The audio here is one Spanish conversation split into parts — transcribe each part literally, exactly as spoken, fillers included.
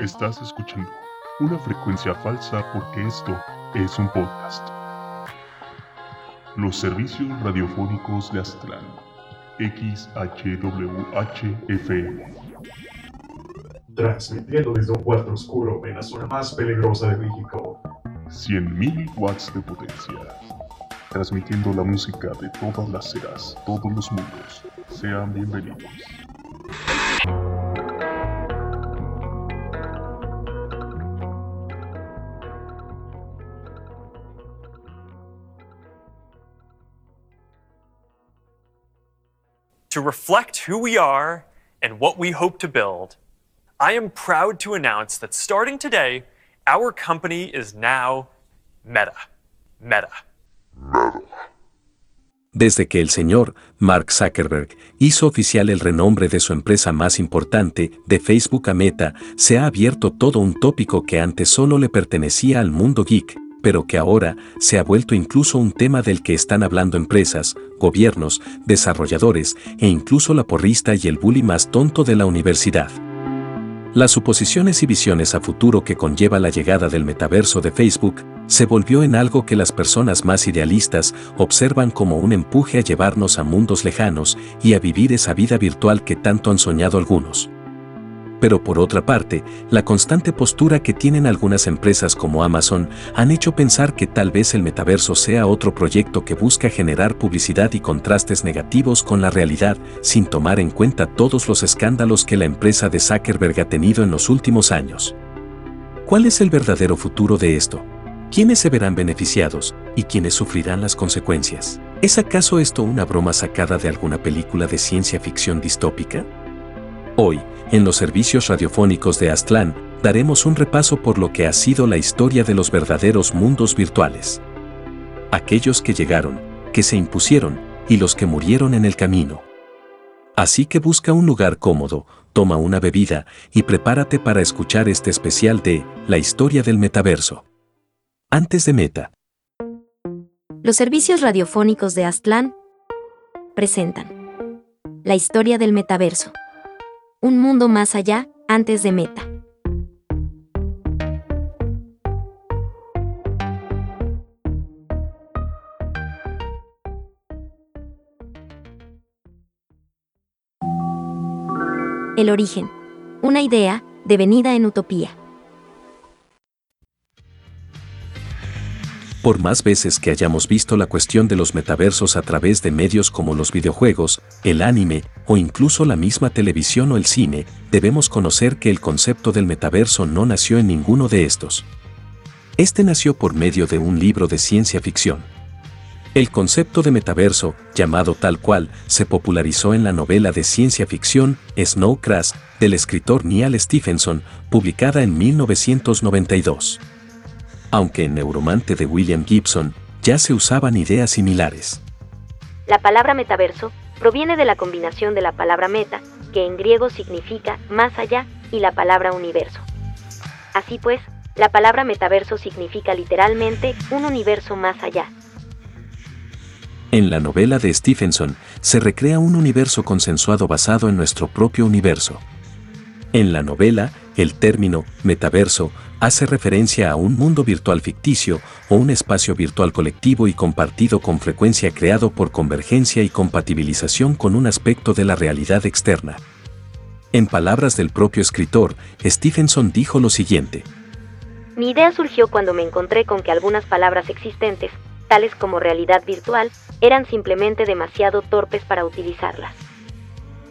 Estás escuchando una frecuencia falsa porque esto es un podcast. Los servicios radiofónicos de Aztlán, equis hache doble u hache efe eme. Transmitiendo desde un cuarto oscuro en la zona más peligrosa de México. cien mil watts de potencia. Transmitiendo la música de todas las eras, todos los mundos. Sean bienvenidos. To reflect who we are and what we hope to build, I am proud to announce that starting today, our company is now Meta. Meta. Desde que el señor Mark Zuckerberg hizo oficial el renombre de su empresa más importante, de Facebook a Meta, se ha abierto todo un tópico que antes solo le pertenecía al mundo geek, pero que ahora se ha vuelto incluso un tema del que están hablando empresas, gobiernos, desarrolladores e incluso la porrista y el bully más tonto de la universidad. Las suposiciones y visiones a futuro que conlleva la llegada del metaverso de Facebook se volvió en algo que las personas más idealistas observan como un empuje a llevarnos a mundos lejanos y a vivir esa vida virtual que tanto han soñado algunos. Pero por otra parte, la constante postura que tienen algunas empresas como Amazon han hecho pensar que tal vez el metaverso sea otro proyecto que busca generar publicidad y contrastes negativos con la realidad, sin tomar en cuenta todos los escándalos que la empresa de Zuckerberg ha tenido en los últimos años. ¿Cuál es el verdadero futuro de esto? ¿Quiénes se verán beneficiados y quiénes sufrirán las consecuencias? ¿Es acaso esto una broma sacada de alguna película de ciencia ficción distópica? Hoy, en los servicios radiofónicos de Aztlán, daremos un repaso por lo que ha sido la historia de los verdaderos mundos virtuales. Aquellos que llegaron, que se impusieron, y los que murieron en el camino. Así que busca un lugar cómodo, toma una bebida, y prepárate para escuchar este especial de La historia del metaverso. Antes de Meta. Los servicios radiofónicos de Aztlán presentan La historia del metaverso. Un mundo más allá, antes de Meta. El origen. Una idea, devenida en utopía. Por más veces que hayamos visto la cuestión de los metaversos a través de medios como los videojuegos, el anime o incluso la misma televisión o el cine, debemos conocer que el concepto del metaverso no nació en ninguno de estos. Este nació por medio de un libro de ciencia ficción. El concepto de metaverso, llamado tal cual, se popularizó en la novela de ciencia ficción Snow Crash, del escritor Neal Stephenson, publicada en mil novecientos noventa y dos. Aunque en Neuromante de William Gibson ya se usaban ideas similares. La palabra metaverso proviene de la combinación de la palabra meta, que en griego significa más allá, y la palabra universo. Así pues, la palabra metaverso significa literalmente un universo más allá. En la novela de Stephenson se recrea un universo consensuado basado en nuestro propio universo. En la novela, el término metaverso hace referencia a un mundo virtual ficticio o un espacio virtual colectivo y compartido con frecuencia creado por convergencia y compatibilización con un aspecto de la realidad externa. En palabras del propio escritor, Stephenson dijo lo siguiente: Mi idea surgió cuando me encontré con que algunas palabras existentes, tales como realidad virtual, eran simplemente demasiado torpes para utilizarlas.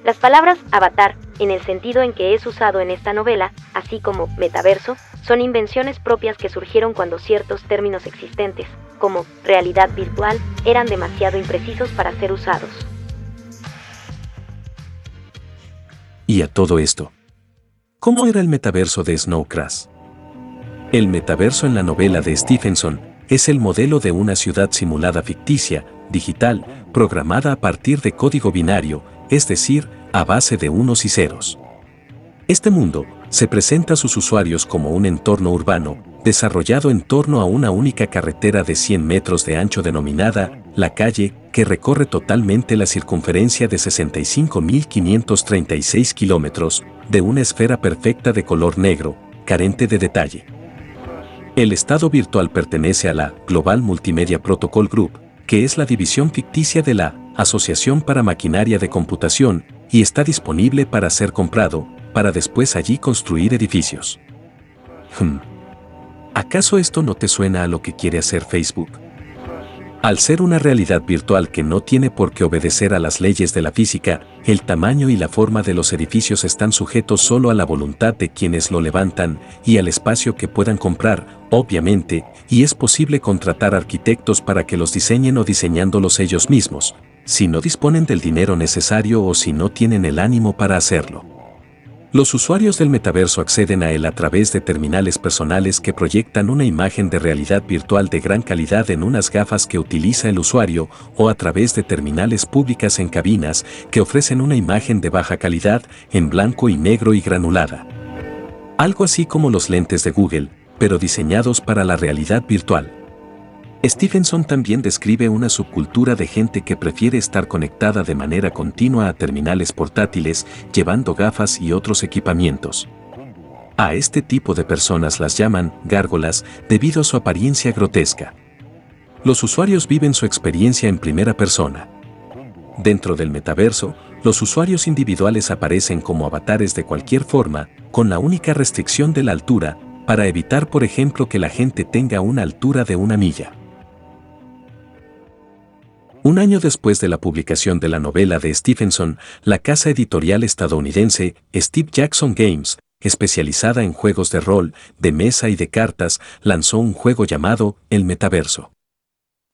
Las palabras avatar, en el sentido en que es usado en esta novela, así como metaverso, son invenciones propias que surgieron cuando ciertos términos existentes, como realidad virtual, eran demasiado imprecisos para ser usados. Y a todo esto, ¿cómo era el metaverso de Snow Crash? El metaverso en la novela de Stephenson es el modelo de una ciudad simulada ficticia, digital, programada a partir de código binario, es decir, a base de unos y ceros. Este mundo se presenta a sus usuarios como un entorno urbano, desarrollado en torno a una única carretera de cien metros de ancho denominada La Calle, que recorre totalmente la circunferencia de sesenta y cinco mil quinientos treinta y seis kilómetros, de una esfera perfecta de color negro, carente de detalle. El estado virtual pertenece a la Global Multimedia Protocol Group, que es la división ficticia de la Asociación para Maquinaria de Computación, y está disponible para ser comprado, para después allí construir edificios. Hmm. ¿Acaso esto no te suena a lo que quiere hacer Facebook? Al ser una realidad virtual que no tiene por qué obedecer a las leyes de la física, el tamaño y la forma de los edificios están sujetos solo a la voluntad de quienes lo levantan y al espacio que puedan comprar, obviamente, y es posible contratar arquitectos para que los diseñen o diseñándolos ellos mismos, si no disponen del dinero necesario o si no tienen el ánimo para hacerlo. Los usuarios del metaverso acceden a él a través de terminales personales que proyectan una imagen de realidad virtual de gran calidad en unas gafas que utiliza el usuario o a través de terminales públicas en cabinas que ofrecen una imagen de baja calidad en blanco y negro y granulada. Algo así como los lentes de Google, pero diseñados para la realidad virtual. Stephenson también describe una subcultura de gente que prefiere estar conectada de manera continua a terminales portátiles, llevando gafas y otros equipamientos. A este tipo de personas las llaman gárgolas debido a su apariencia grotesca. Los usuarios viven su experiencia en primera persona. Dentro del metaverso, los usuarios individuales aparecen como avatares de cualquier forma, con la única restricción de la altura, para evitar, por ejemplo, que la gente tenga una altura de una milla. Un año después de la publicación de la novela de Stephenson, la casa editorial estadounidense Steve Jackson Games, especializada en juegos de rol, de mesa y de cartas, lanzó un juego llamado El Metaverso.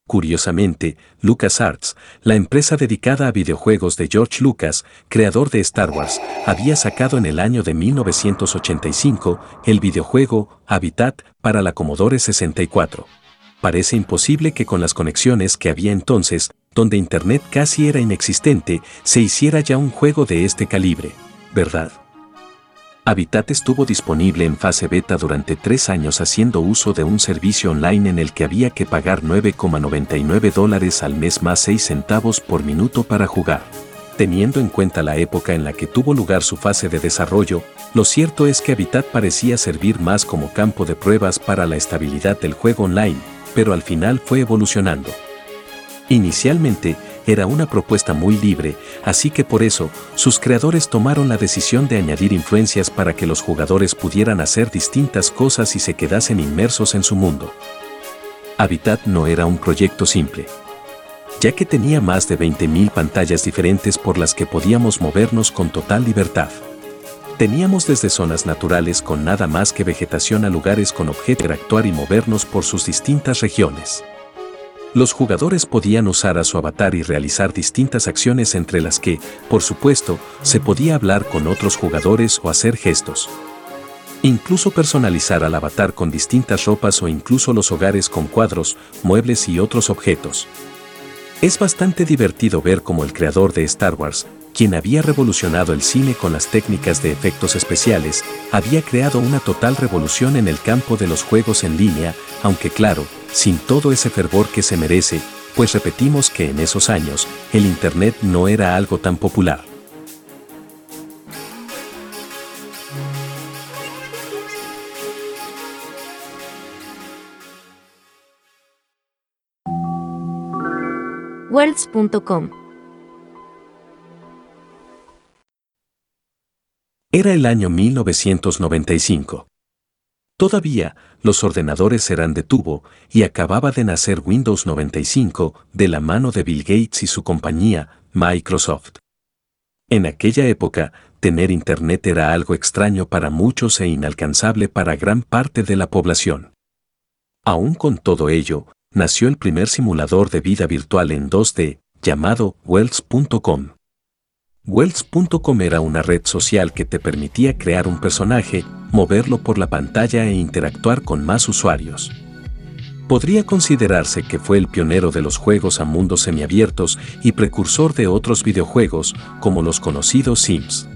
Curiosamente, LucasArts, la empresa dedicada a videojuegos de George Lucas, creador de Star Wars, había sacado en el año de mil novecientos ochenta y cinco el videojuego Habitat para la Commodore sesenta y cuatro. Parece imposible que con las conexiones que había entonces, donde Internet casi era inexistente, se hiciera ya un juego de este calibre, ¿verdad? Habitat estuvo disponible en fase beta durante tres años haciendo uso de un servicio online en el que había que pagar nueve noventa y nueve dólares al mes más seis centavos por minuto para jugar. Teniendo en cuenta la época en la que tuvo lugar su fase de desarrollo, lo cierto es que Habitat parecía servir más como campo de pruebas para la estabilidad del juego online, pero al final fue evolucionando. Inicialmente, era una propuesta muy libre, así que por eso, sus creadores tomaron la decisión de añadir influencias para que los jugadores pudieran hacer distintas cosas y se quedasen inmersos en su mundo. Habitat no era un proyecto simple, ya que tenía más de veinte mil pantallas diferentes por las que podíamos movernos con total libertad. Teníamos desde zonas naturales con nada más que vegetación a lugares con objetos para interactuar y movernos por sus distintas regiones. Los jugadores podían usar a su avatar y realizar distintas acciones entre las que, por supuesto, se podía hablar con otros jugadores o hacer gestos. Incluso personalizar al avatar con distintas ropas o incluso los hogares con cuadros, muebles y otros objetos. Es bastante divertido ver cómo el creador de Star Wars, quien había revolucionado el cine con las técnicas de efectos especiales, había creado una total revolución en el campo de los juegos en línea, aunque claro, sin todo ese fervor que se merece, pues repetimos que en esos años, el Internet no era algo tan popular. Worlds punto com. Era el año mil novecientos noventa y cinco. Todavía, los ordenadores eran de tubo, y acababa de nacer Windows noventa y cinco de la mano de Bill Gates y su compañía, Microsoft. En aquella época, tener Internet era algo extraño para muchos e inalcanzable para gran parte de la población. Aún con todo ello, nació el primer simulador de vida virtual en dos D, llamado Worlds punto com. Worlds punto com era una red social que te permitía crear un personaje, moverlo por la pantalla e interactuar con más usuarios. Podría considerarse que fue el pionero de los juegos a mundos semiabiertos y precursor de otros videojuegos, como los conocidos Sims.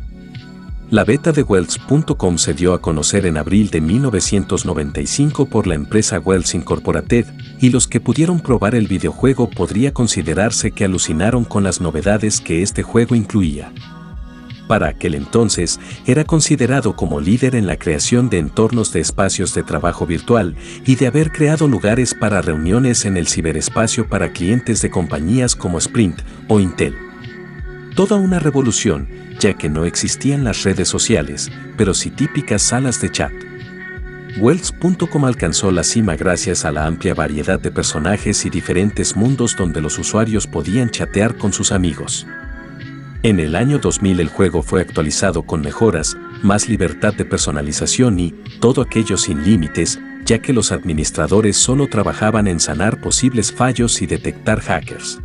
La beta de Worlds punto com se dio a conocer en abril de mil novecientos noventa y cinco por la empresa Wells Incorporated, y los que pudieron probar el videojuego podría considerarse que alucinaron con las novedades que este juego incluía. para aquel entonces, era considerado como líder en la creación de entornos de espacios de trabajo virtual y de haber creado lugares para reuniones en el ciberespacio para clientes de compañías como Sprint o Intel. Toda una revolución, ya que no existían las redes sociales, pero sí típicas salas de chat. Worlds punto com alcanzó la cima gracias a la amplia variedad de personajes y diferentes mundos donde los usuarios podían chatear con sus amigos. En el año dos mil el juego fue actualizado con mejoras, más libertad de personalización y todo aquello sin límites, ya que los administradores solo trabajaban en sanar posibles fallos y detectar hackers.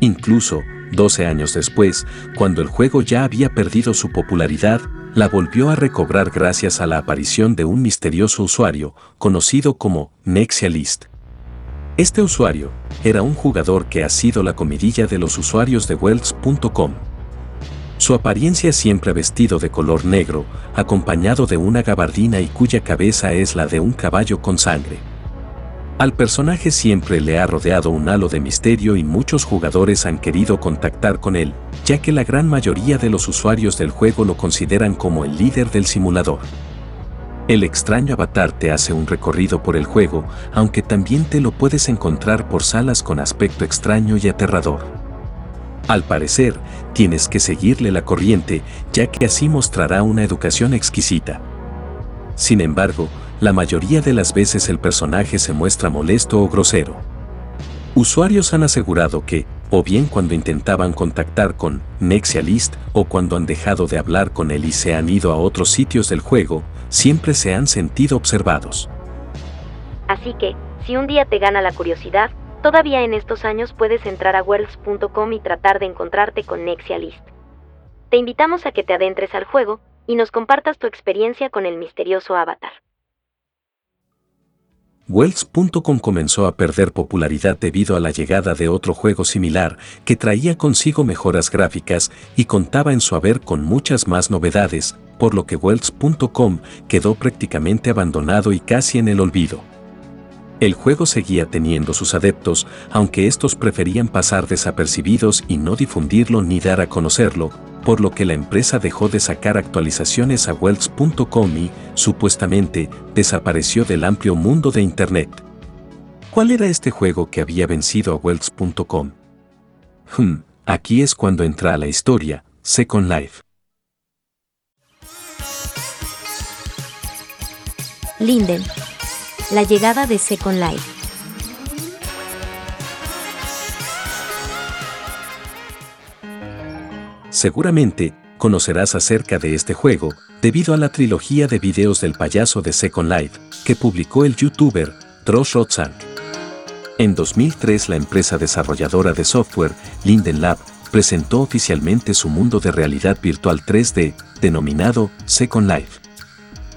Incluso, doce años después, cuando el juego ya había perdido su popularidad, la volvió a recobrar gracias a la aparición de un misterioso usuario, conocido como Nexialist. Este usuario era un jugador que ha sido la comidilla de los usuarios de Worlds punto com. Su apariencia siempre vestido de color negro, acompañado de una gabardina y cuya cabeza es la de un caballo con sangre. Al personaje siempre le ha rodeado un halo de misterio y muchos jugadores han querido contactar con él, ya que la gran mayoría de los usuarios del juego lo consideran como el líder del simulador. El extraño avatar te hace un recorrido por el juego, aunque también te lo puedes encontrar por salas con aspecto extraño y aterrador. Al parecer, tienes que seguirle la corriente, ya que así mostrará una educación exquisita. Sin embargo, la mayoría de las veces el personaje se muestra molesto o grosero. Usuarios han asegurado que, o bien cuando intentaban contactar con Nexialist o cuando han dejado de hablar con él y se han ido a otros sitios del juego, siempre se han sentido observados. Así que, si un día te gana la curiosidad, todavía en estos años puedes entrar a Worlds punto com y tratar de encontrarte con Nexialist. Te invitamos a que te adentres al juego y nos compartas tu experiencia con el misterioso avatar. Worlds punto com comenzó a perder popularidad debido a la llegada de otro juego similar que traía consigo mejoras gráficas y contaba en su haber con muchas más novedades, por lo que Worlds punto com quedó prácticamente abandonado y casi en el olvido. El juego seguía teniendo sus adeptos, aunque estos preferían pasar desapercibidos y no difundirlo ni dar a conocerlo, por lo que la empresa dejó de sacar actualizaciones a Worlds punto com y, supuestamente, desapareció del amplio mundo de Internet. ¿Cuál era este juego que había vencido a Worlds punto com? Hmm, aquí es cuando entra a la historia, Second Life. Linden. La llegada de Second Life. Seguramente conocerás acerca de este juego debido a la trilogía de videos del payaso de Second Life que publicó el youtuber Dross Rotzan. En dos mil tres la empresa desarrolladora de software Linden Lab presentó oficialmente su mundo de realidad virtual tres D denominado Second Life.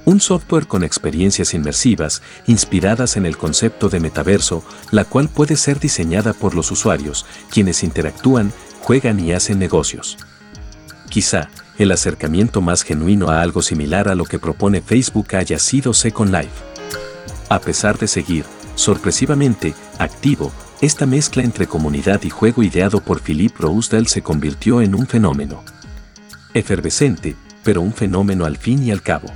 Un software con experiencias inmersivas, inspiradas en el concepto de metaverso, la cual puede ser diseñada por los usuarios, quienes interactúan, juegan y hacen negocios. Quizá, el acercamiento más genuino a algo similar a lo que propone Facebook haya sido Second Life. A pesar de seguir, sorpresivamente, activo, esta mezcla entre comunidad y juego ideado por Philip Rosedale se convirtió en un fenómeno. Efervescente, pero un fenómeno al fin y al cabo.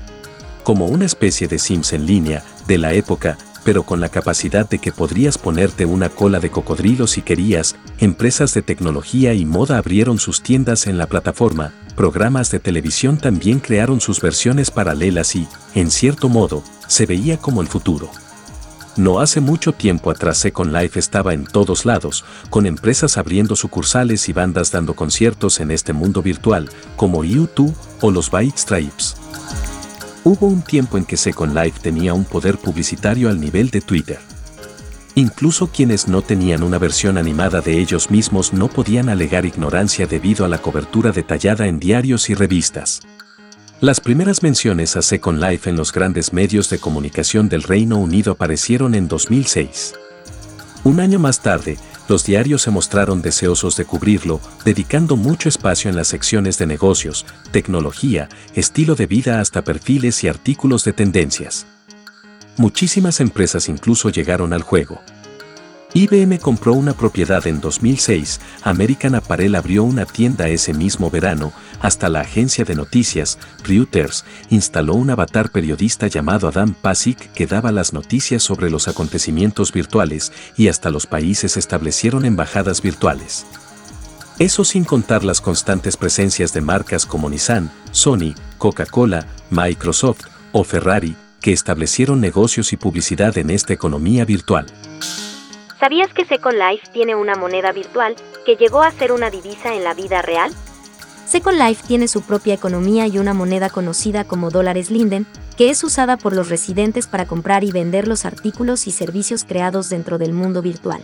Como una especie de Sims en línea, de la época, pero con la capacidad de que podrías ponerte una cola de cocodrilo si querías, empresas de tecnología y moda abrieron sus tiendas en la plataforma, programas de televisión también crearon sus versiones paralelas y, en cierto modo, se veía como el futuro. No hace mucho tiempo atrás Second Life estaba en todos lados, con empresas abriendo sucursales y bandas dando conciertos en este mundo virtual, como U dos o los White Stripes. Hubo un tiempo en que Second Life tenía un poder publicitario al nivel de Twitter. Incluso quienes no tenían una versión animada de ellos mismos no podían alegar ignorancia debido a la cobertura detallada en diarios y revistas. Las primeras menciones a Second Life en los grandes medios de comunicación del Reino Unido aparecieron en dos mil seis. Un año más tarde, los diarios se mostraron deseosos de cubrirlo, dedicando mucho espacio en las secciones de negocios, tecnología, estilo de vida hasta perfiles y artículos de tendencias. Muchísimas empresas incluso llegaron al juego. I B M compró una propiedad en dos mil seis, American Apparel abrió una tienda ese mismo verano, hasta la agencia de noticias, Reuters, instaló un avatar periodista llamado Adam Pasik que daba las noticias sobre los acontecimientos virtuales y hasta los países establecieron embajadas virtuales. Eso sin contar las constantes presencias de marcas como Nissan, Sony, Coca-Cola, Microsoft o Ferrari, que establecieron negocios y publicidad en esta economía virtual. ¿Sabías que Second Life tiene una moneda virtual que llegó a ser una divisa en la vida real? Second Life tiene su propia economía y una moneda conocida como dólares Linden, que es usada por los residentes para comprar y vender los artículos y servicios creados dentro del mundo virtual.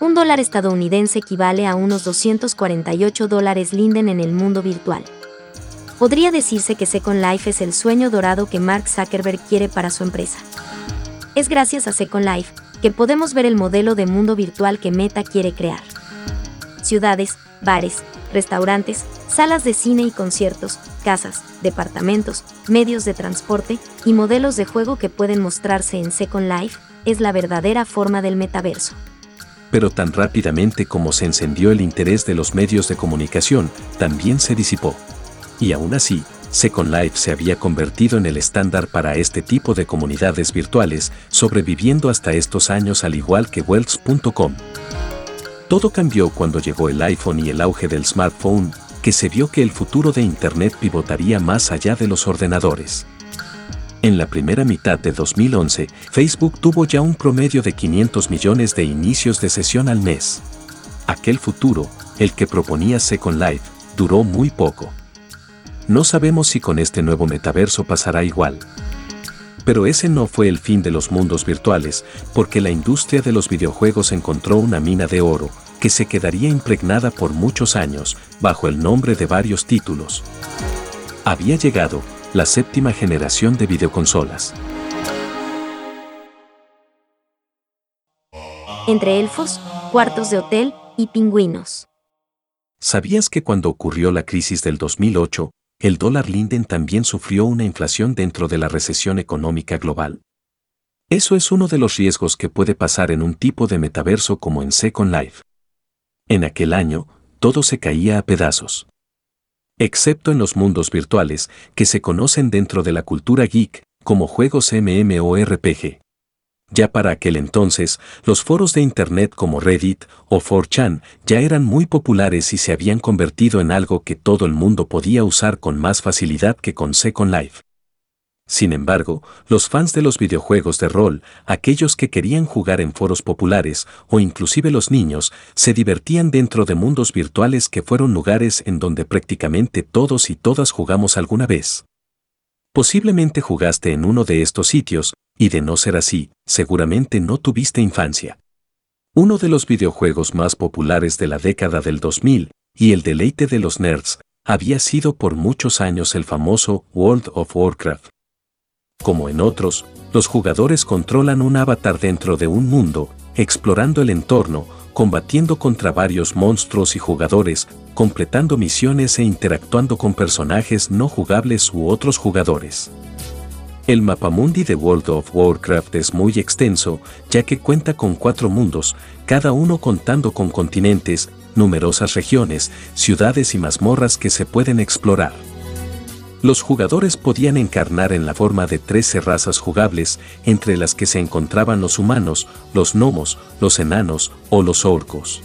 Un dólar estadounidense equivale a unos doscientos cuarenta y ocho dólares Linden en el mundo virtual. Podría decirse que Second Life es el sueño dorado que Mark Zuckerberg quiere para su empresa. Es gracias a Second Life que podemos ver el modelo de mundo virtual que Meta quiere crear. Ciudades, bares, restaurantes, salas de cine y conciertos, casas, departamentos, medios de transporte y modelos de juego que pueden mostrarse en Second Life es la verdadera forma del metaverso. Pero tan rápidamente como se encendió el interés de los medios de comunicación, también se disipó. Y aún así, Second Life se había convertido en el estándar para este tipo de comunidades virtuales, sobreviviendo hasta estos años al igual que Worlds punto com. Todo cambió cuando llegó el iPhone y el auge del smartphone, que se vio que el futuro de Internet pivotaría más allá de los ordenadores. En la primera mitad de dos mil once, Facebook tuvo ya un promedio de quinientos millones de inicios de sesión al mes. Aquel futuro, el que proponía Second Life, duró muy poco. No sabemos si con este nuevo metaverso pasará igual. Pero ese no fue el fin de los mundos virtuales, porque la industria de los videojuegos encontró una mina de oro, que se quedaría impregnada por muchos años, bajo el nombre de varios títulos. Había llegado la séptima generación de videoconsolas. Entre elfos, cuartos de hotel y pingüinos. ¿Sabías que cuando ocurrió la crisis del dos mil ocho, el dólar Linden también sufrió una inflación dentro de la recesión económica global? Eso es uno de los riesgos que puede pasar en un tipo de metaverso como en Second Life. En aquel año, todo se caía a pedazos. Excepto en los mundos virtuales, que se conocen dentro de la cultura geek, como juegos MMORPG. Ya para aquel entonces, los foros de internet como Reddit o cuatro chan ya eran muy populares y se habían convertido en algo que todo el mundo podía usar con más facilidad que con Second Life. Sin embargo, los fans de los videojuegos de rol, aquellos que querían jugar en foros populares o inclusive los niños, se divertían dentro de mundos virtuales que fueron lugares en donde prácticamente todos y todas jugamos alguna vez. Posiblemente jugaste en uno de estos sitios, y de no ser así, seguramente no tuviste infancia. Uno de los videojuegos más populares de la década del dos mil, y el deleite de los nerds, había sido por muchos años el famoso World of Warcraft. Como en otros, los jugadores controlan un avatar dentro de un mundo, explorando el entorno, combatiendo contra varios monstruos y jugadores, completando misiones e interactuando con personajes no jugables u otros jugadores. El mapamundi de World of Warcraft es muy extenso, ya que cuenta con cuatro mundos, cada uno contando con continentes, numerosas regiones, ciudades y mazmorras que se pueden explorar. Los jugadores podían encarnar en la forma de trece razas jugables, entre las que se encontraban los humanos, los gnomos, los enanos o los orcos.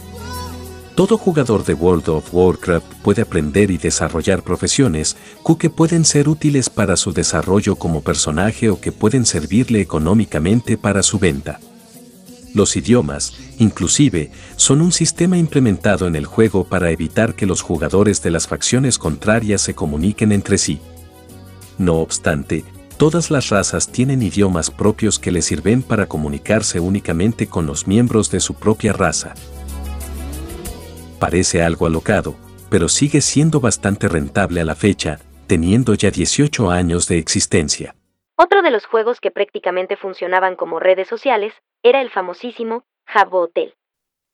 Todo jugador de World of Warcraft puede aprender y desarrollar profesiones que pueden ser útiles para su desarrollo como personaje o que pueden servirle económicamente para su venta. Los idiomas, inclusive, son un sistema implementado en el juego para evitar que los jugadores de las facciones contrarias se comuniquen entre sí. No obstante, todas las razas tienen idiomas propios que les sirven para comunicarse únicamente con los miembros de su propia raza. Parece algo alocado, pero sigue siendo bastante rentable a la fecha, teniendo ya dieciocho años de existencia. Otro de los juegos que prácticamente funcionaban como redes sociales era el famosísimo Habbo Hotel.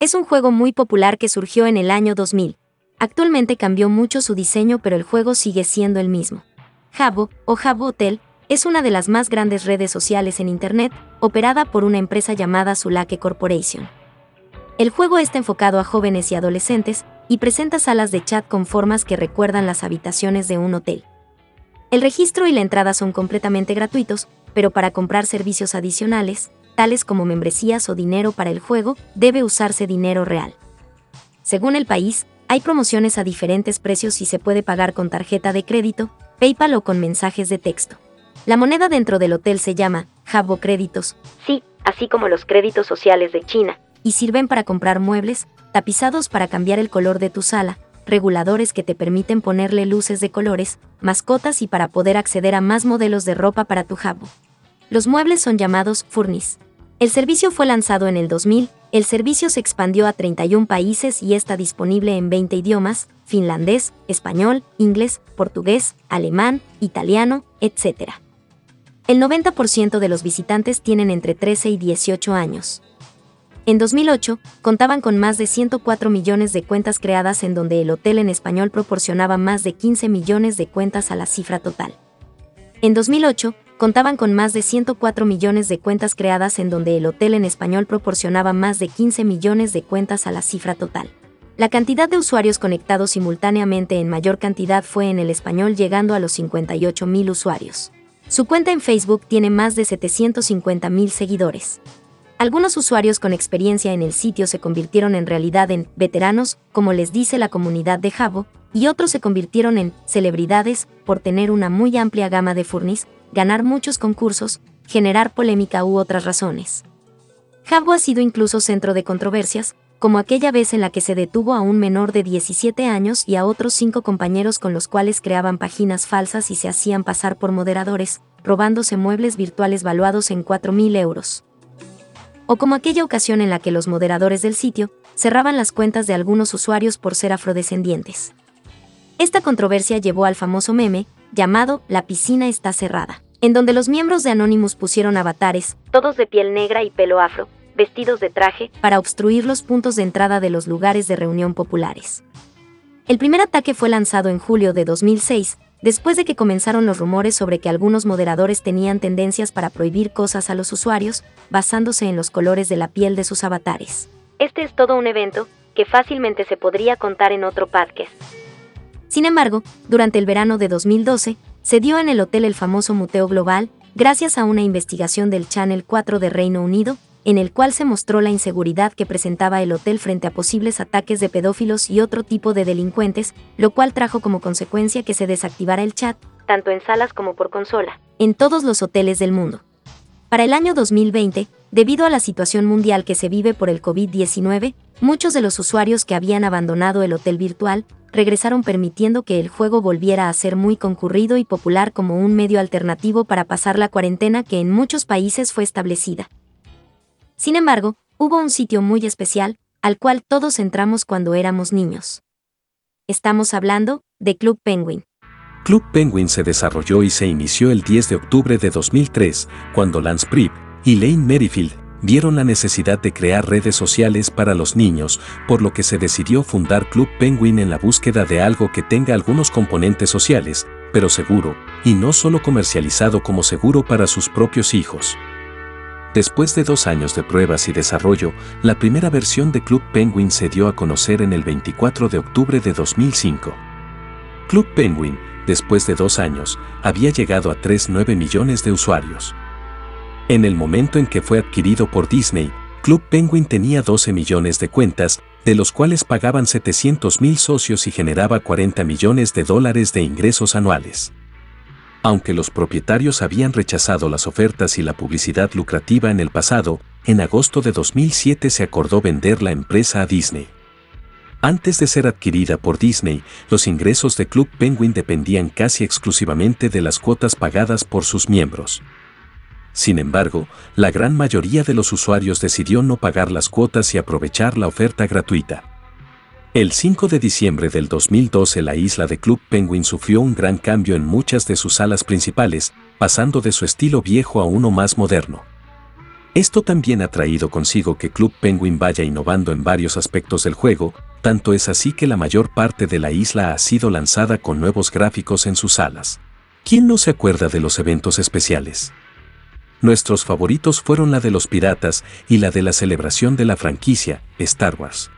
Es un juego muy popular que surgió en el año dos mil. Actualmente cambió mucho su diseño, pero el juego sigue siendo el mismo. Habbo, o Habbo Hotel, es una de las más grandes redes sociales en Internet, operada por una empresa llamada Sulake Corporation. El juego está enfocado a jóvenes y adolescentes y presenta salas de chat con formas que recuerdan las habitaciones de un hotel. El registro y la entrada son completamente gratuitos, pero para comprar servicios adicionales, tales como membresías o dinero para el juego, debe usarse dinero real. Según el país, hay promociones a diferentes precios y se puede pagar con tarjeta de crédito, PayPal o con mensajes de texto. La moneda dentro del hotel se llama Habbo Créditos, sí, así como los créditos sociales de China, y sirven para comprar muebles, tapizados para cambiar el color de tu sala, reguladores que te permiten ponerle luces de colores, mascotas y para poder acceder a más modelos de ropa para tu Habbo. Los muebles son llamados Furnish. El servicio fue lanzado en el dos mil, el servicio se expandió a treinta y un países y está disponible en veinte idiomas, finlandés, español, inglés, portugués, alemán, italiano, etcétera. El noventa por ciento de los visitantes tienen entre trece y dieciocho años. En dos mil ocho, contaban con más de ciento cuatro millones de cuentas creadas en donde el hotel en español proporcionaba más de quince millones de cuentas a la cifra total. En dos mil ocho, contaban con más de ciento cuatro millones de cuentas creadas en donde el hotel en español proporcionaba más de quince millones de cuentas a la cifra total. La cantidad de usuarios conectados simultáneamente en mayor cantidad fue en el español, llegando a los cincuenta y ocho mil usuarios. Su cuenta en Facebook tiene más de setecientos cincuenta mil seguidores. Algunos usuarios con experiencia en el sitio se convirtieron en realidad en veteranos, como les dice la comunidad de Habbo, y otros se convirtieron en celebridades por tener una muy amplia gama de furnish, ganar muchos concursos, generar polémica u otras razones. Habbo ha sido incluso centro de controversias, como aquella vez en la que se detuvo a un menor de diecisiete años y a otros cinco compañeros con los cuales creaban páginas falsas y se hacían pasar por moderadores, robándose muebles virtuales valuados en cuatro mil euros. O como aquella ocasión en la que los moderadores del sitio cerraban las cuentas de algunos usuarios por ser afrodescendientes. Esta controversia llevó al famoso meme, llamado La piscina está cerrada, en donde los miembros de Anonymous pusieron avatares, todos de piel negra y pelo afro, vestidos de traje, para obstruir los puntos de entrada de los lugares de reunión populares. El primer ataque fue lanzado en julio de dos mil seis, después de que comenzaron los rumores sobre que algunos moderadores tenían tendencias para prohibir cosas a los usuarios, basándose en los colores de la piel de sus avatares. Este es todo un evento que fácilmente se podría contar en otro podcast. Sin embargo, durante el verano de dos mil doce, se dio en el hotel el famoso muteo global, gracias a una investigación del Channel cuatro de Reino Unido, en el cual se mostró la inseguridad que presentaba el hotel frente a posibles ataques de pedófilos y otro tipo de delincuentes, lo cual trajo como consecuencia que se desactivara el chat, tanto en salas como por consola, en todos los hoteles del mundo. Para el año dos mil veinte, debido a la situación mundial que se vive por el COVID diecinueve, muchos de los usuarios que habían abandonado el hotel virtual regresaron, permitiendo que el juego volviera a ser muy concurrido y popular como un medio alternativo para pasar la cuarentena que en muchos países fue establecida. Sin embargo, hubo un sitio muy especial, al cual todos entramos cuando éramos niños. Estamos hablando de Club Penguin. Club Penguin se desarrolló y se inició el diez de octubre de dos mil tres, cuando Lance Prieb y Lane Merrifield vieron la necesidad de crear redes sociales para los niños, por lo que se decidió fundar Club Penguin en la búsqueda de algo que tenga algunos componentes sociales, pero seguro, y no solo comercializado como seguro para sus propios hijos. Después de dos años de pruebas y desarrollo, la primera versión de Club Penguin se dio a conocer en el veinticuatro de octubre de dos mil cinco. Club Penguin, después de dos años, había llegado a tres coma nueve millones de usuarios. En el momento en que fue adquirido por Disney, Club Penguin tenía doce millones de cuentas, de los cuales pagaban setecientos mil socios y generaba cuarenta millones de dólares de ingresos anuales. Aunque los propietarios habían rechazado las ofertas y la publicidad lucrativa en el pasado, en agosto de dos mil siete se acordó vender la empresa a Disney. Antes de ser adquirida por Disney, los ingresos de Club Penguin dependían casi exclusivamente de las cuotas pagadas por sus miembros. Sin embargo, la gran mayoría de los usuarios decidió no pagar las cuotas y aprovechar la oferta gratuita. El cinco de diciembre del dos mil doce, la isla de Club Penguin sufrió un gran cambio en muchas de sus salas principales, pasando de su estilo viejo a uno más moderno. Esto también ha traído consigo que Club Penguin vaya innovando en varios aspectos del juego, tanto es así que la mayor parte de la isla ha sido lanzada con nuevos gráficos en sus salas. ¿Quién no se acuerda de los eventos especiales? Nuestros favoritos fueron la de los piratas y la de la celebración de la franquicia, Star Wars.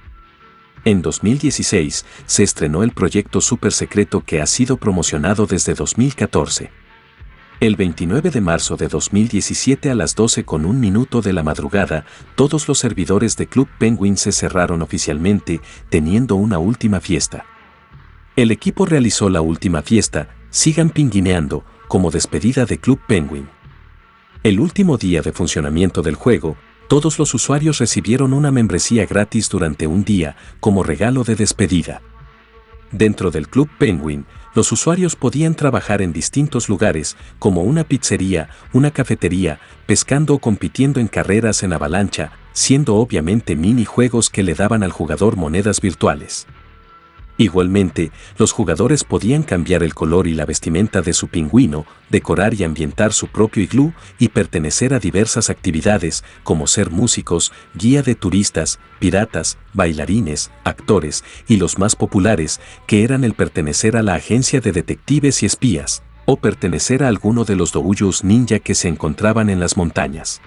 En dos mil dieciséis se estrenó el proyecto súper secreto que ha sido promocionado desde dos mil catorce. El veintinueve de marzo de dos mil diecisiete a las doce con un minuto de la madrugada, todos los servidores de Club Penguin se cerraron oficialmente, teniendo una última fiesta. El equipo realizó la última fiesta, Sigan Pinguineando, como despedida de Club Penguin. El último día de funcionamiento del juego, todos los usuarios recibieron una membresía gratis durante un día como regalo de despedida. Dentro del Club Penguin, los usuarios podían trabajar en distintos lugares, como una pizzería, una cafetería, pescando o compitiendo en carreras en avalancha, siendo obviamente minijuegos que le daban al jugador monedas virtuales. Igualmente, los jugadores podían cambiar el color y la vestimenta de su pingüino, decorar y ambientar su propio iglú y pertenecer a diversas actividades, como ser músicos, guía de turistas, piratas, bailarines, actores y los más populares, que eran el pertenecer a la agencia de detectives y espías, o pertenecer a alguno de los doujos ninja que se encontraban en las montañas.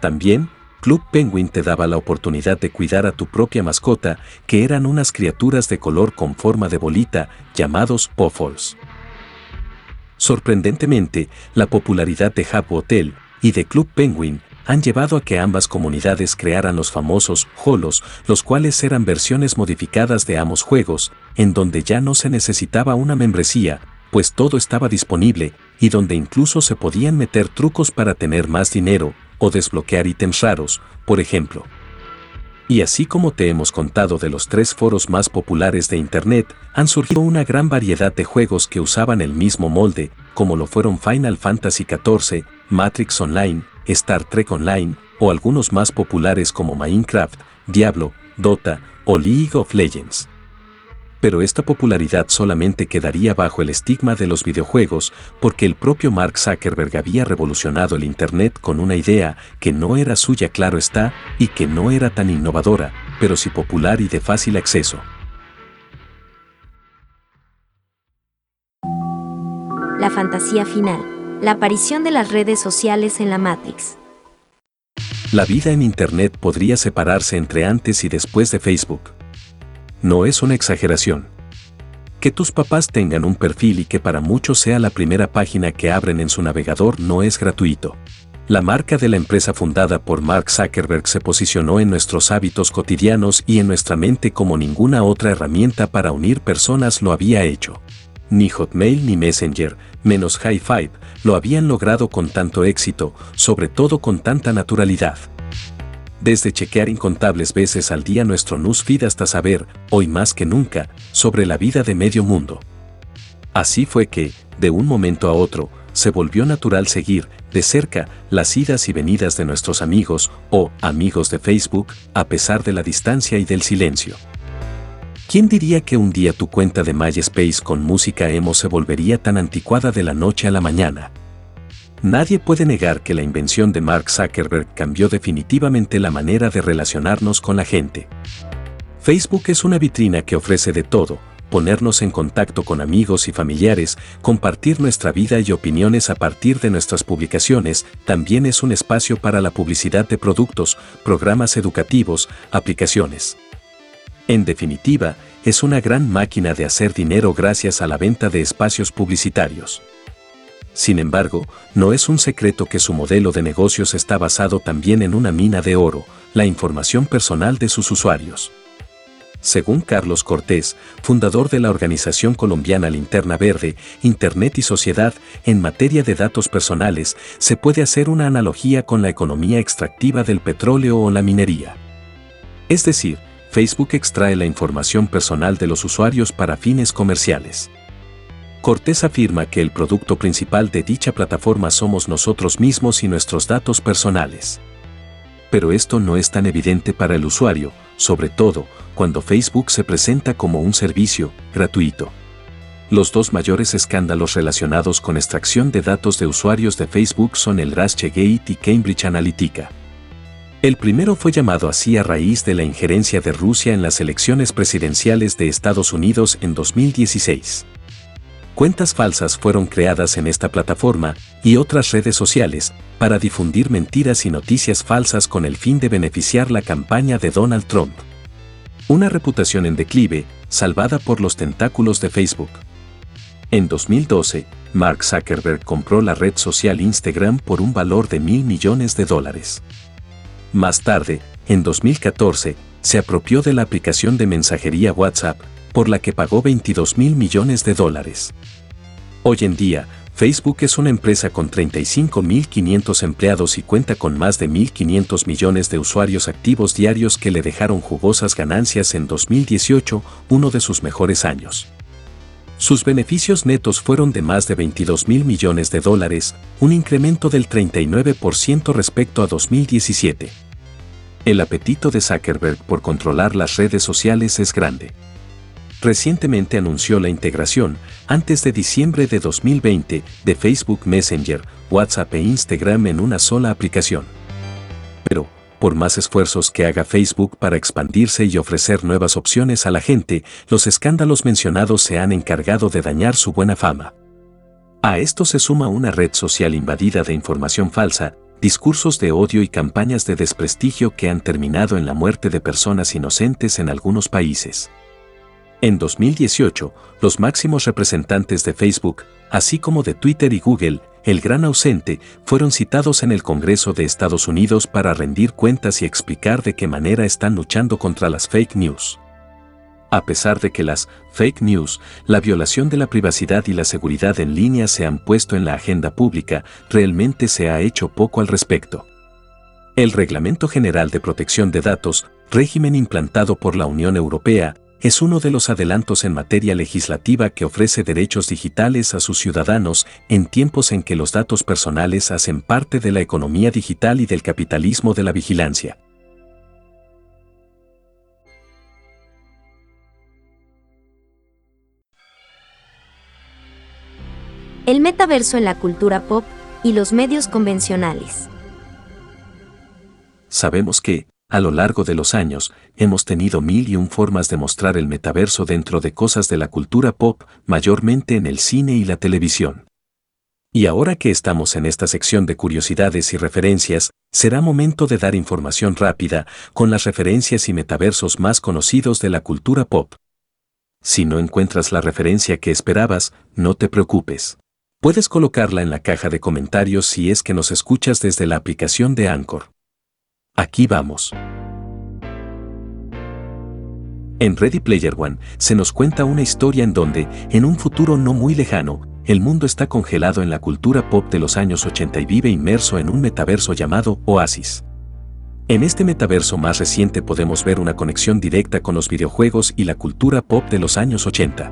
También, Club Penguin te daba la oportunidad de cuidar a tu propia mascota, que eran unas criaturas de color con forma de bolita, llamados Puffles. Sorprendentemente, la popularidad de Habbo Hotel y de Club Penguin han llevado a que ambas comunidades crearan los famosos Holos, los cuales eran versiones modificadas de ambos juegos, en donde ya no se necesitaba una membresía, pues todo estaba disponible, y donde incluso se podían meter trucos para tener más dinero, o desbloquear ítems raros, por ejemplo. Y así como te hemos contado de los tres foros más populares de Internet, han surgido una gran variedad de juegos que usaban el mismo molde, como lo fueron Final Fantasy catorce, Matrix Online, Star Trek Online, o algunos más populares como Minecraft, Diablo, Dota o League of Legends. Pero esta popularidad solamente quedaría bajo el estigma de los videojuegos, porque el propio Mark Zuckerberg había revolucionado el Internet con una idea que no era suya, claro está, y que no era tan innovadora, pero sí popular y de fácil acceso. La fantasía final. La aparición de las redes sociales en la Matrix. La vida en Internet podría separarse entre antes y después de Facebook. No es una exageración. Que tus papás tengan un perfil y que para muchos sea la primera página que abren en su navegador no es gratuito. La marca de la empresa fundada por Mark Zuckerberg se posicionó en nuestros hábitos cotidianos y en nuestra mente como ninguna otra herramienta para unir personas lo había hecho. Ni Hotmail ni Messenger, menos High Five, lo habían logrado con tanto éxito, sobre todo con tanta naturalidad. Desde chequear incontables veces al día nuestro newsfeed hasta saber, hoy más que nunca, sobre la vida de medio mundo. Así fue que, de un momento a otro, se volvió natural seguir, de cerca, las idas y venidas de nuestros amigos o amigos de Facebook, a pesar de la distancia y del silencio. ¿Quién diría que un día tu cuenta de MySpace con música emo se volvería tan anticuada de la noche a la mañana? Nadie puede negar que la invención de Mark Zuckerberg cambió definitivamente la manera de relacionarnos con la gente. Facebook es una vitrina que ofrece de todo: ponernos en contacto con amigos y familiares, compartir nuestra vida y opiniones a partir de nuestras publicaciones. También es un espacio para la publicidad de productos, programas educativos, aplicaciones. En definitiva, es una gran máquina de hacer dinero gracias a la venta de espacios publicitarios. Sin embargo, no es un secreto que su modelo de negocios está basado también en una mina de oro, la información personal de sus usuarios. Según Carlos Cortés, fundador de la organización colombiana Linterna Verde, Internet y Sociedad, en materia de datos personales, se puede hacer una analogía con la economía extractiva del petróleo o la minería. Es decir, Facebook extrae la información personal de los usuarios para fines comerciales. Cortés afirma que el producto principal de dicha plataforma somos nosotros mismos y nuestros datos personales. Pero esto no es tan evidente para el usuario, sobre todo cuando Facebook se presenta como un servicio gratuito. Los dos mayores escándalos relacionados con extracción de datos de usuarios de Facebook son el RussiaGate y Cambridge Analytica. El primero fue llamado así a raíz de la injerencia de Rusia en las elecciones presidenciales de Estados Unidos en dos mil dieciséis. Cuentas falsas fueron creadas en esta plataforma y otras redes sociales para difundir mentiras y noticias falsas con el fin de beneficiar la campaña de Donald Trump. Una reputación en declive, salvada por los tentáculos de Facebook. En dos mil doce, Mark Zuckerberg compró la red social Instagram por un valor de mil millones de dólares. Más tarde, en dos mil catorce, se apropió de la aplicación de mensajería WhatsApp, por la que pagó veintidós mil millones de dólares. Hoy en día, Facebook es una empresa con treinta y cinco mil quinientos empleados y cuenta con más de mil quinientos millones de usuarios activos diarios que le dejaron jugosas ganancias en dos mil dieciocho, uno de sus mejores años. Sus beneficios netos fueron de más de veintidós mil millones de dólares, un incremento del treinta y nueve por ciento respecto a dos mil diecisiete. El apetito de Zuckerberg por controlar las redes sociales es grande. Recientemente anunció la integración, antes de diciembre de dos mil veinte, de Facebook Messenger, WhatsApp e Instagram en una sola aplicación. Pero, por más esfuerzos que haga Facebook para expandirse y ofrecer nuevas opciones a la gente, los escándalos mencionados se han encargado de dañar su buena fama. A esto se suma una red social invadida de información falsa, discursos de odio y campañas de desprestigio que han terminado en la muerte de personas inocentes en algunos países. En dos mil dieciocho, los máximos representantes de Facebook, así como de Twitter y Google, el gran ausente, fueron citados en el Congreso de Estados Unidos para rendir cuentas y explicar de qué manera están luchando contra las fake news. A pesar de que las fake news, la violación de la privacidad y la seguridad en línea se han puesto en la agenda pública, realmente se ha hecho poco al respecto. El Reglamento General de Protección de Datos, régimen implantado por la Unión Europea, es uno de los adelantos en materia legislativa que ofrece derechos digitales a sus ciudadanos en tiempos en que los datos personales hacen parte de la economía digital y del capitalismo de la vigilancia. El metaverso en la cultura pop y los medios convencionales. Sabemos que, a lo largo de los años, hemos tenido mil y un formas de mostrar el metaverso dentro de cosas de la cultura pop, mayormente en el cine y la televisión. Y ahora que estamos en esta sección de curiosidades y referencias, será momento de dar información rápida con las referencias y metaversos más conocidos de la cultura pop. Si no encuentras la referencia que esperabas, no te preocupes. Puedes colocarla en la caja de comentarios si es que nos escuchas desde la aplicación de Anchor. Aquí vamos. En Ready Player One se nos cuenta una historia en donde, en un futuro no muy lejano, el mundo está congelado en la cultura pop de los años ochenta y vive inmerso en un metaverso llamado Oasis. En este metaverso más reciente podemos ver una conexión directa con los videojuegos y la cultura pop de los años ochenta.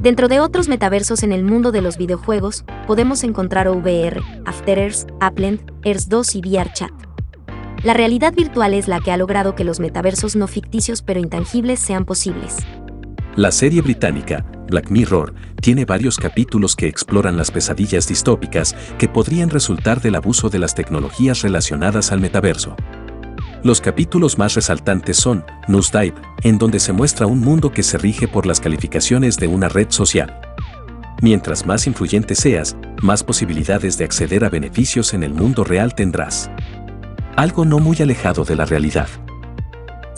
Dentro de otros metaversos en el mundo de los videojuegos, podemos encontrar O V R, After Earth, Appland, Earth dos y VRChat. La realidad virtual es la que ha logrado que los metaversos no ficticios pero intangibles sean posibles. La serie británica, Black Mirror, tiene varios capítulos que exploran las pesadillas distópicas que podrían resultar del abuso de las tecnologías relacionadas al metaverso. Los capítulos más resaltantes son Nosedive, en donde se muestra un mundo que se rige por las calificaciones de una red social. Mientras más influyente seas, más posibilidades de acceder a beneficios en el mundo real tendrás. Algo no muy alejado de la realidad.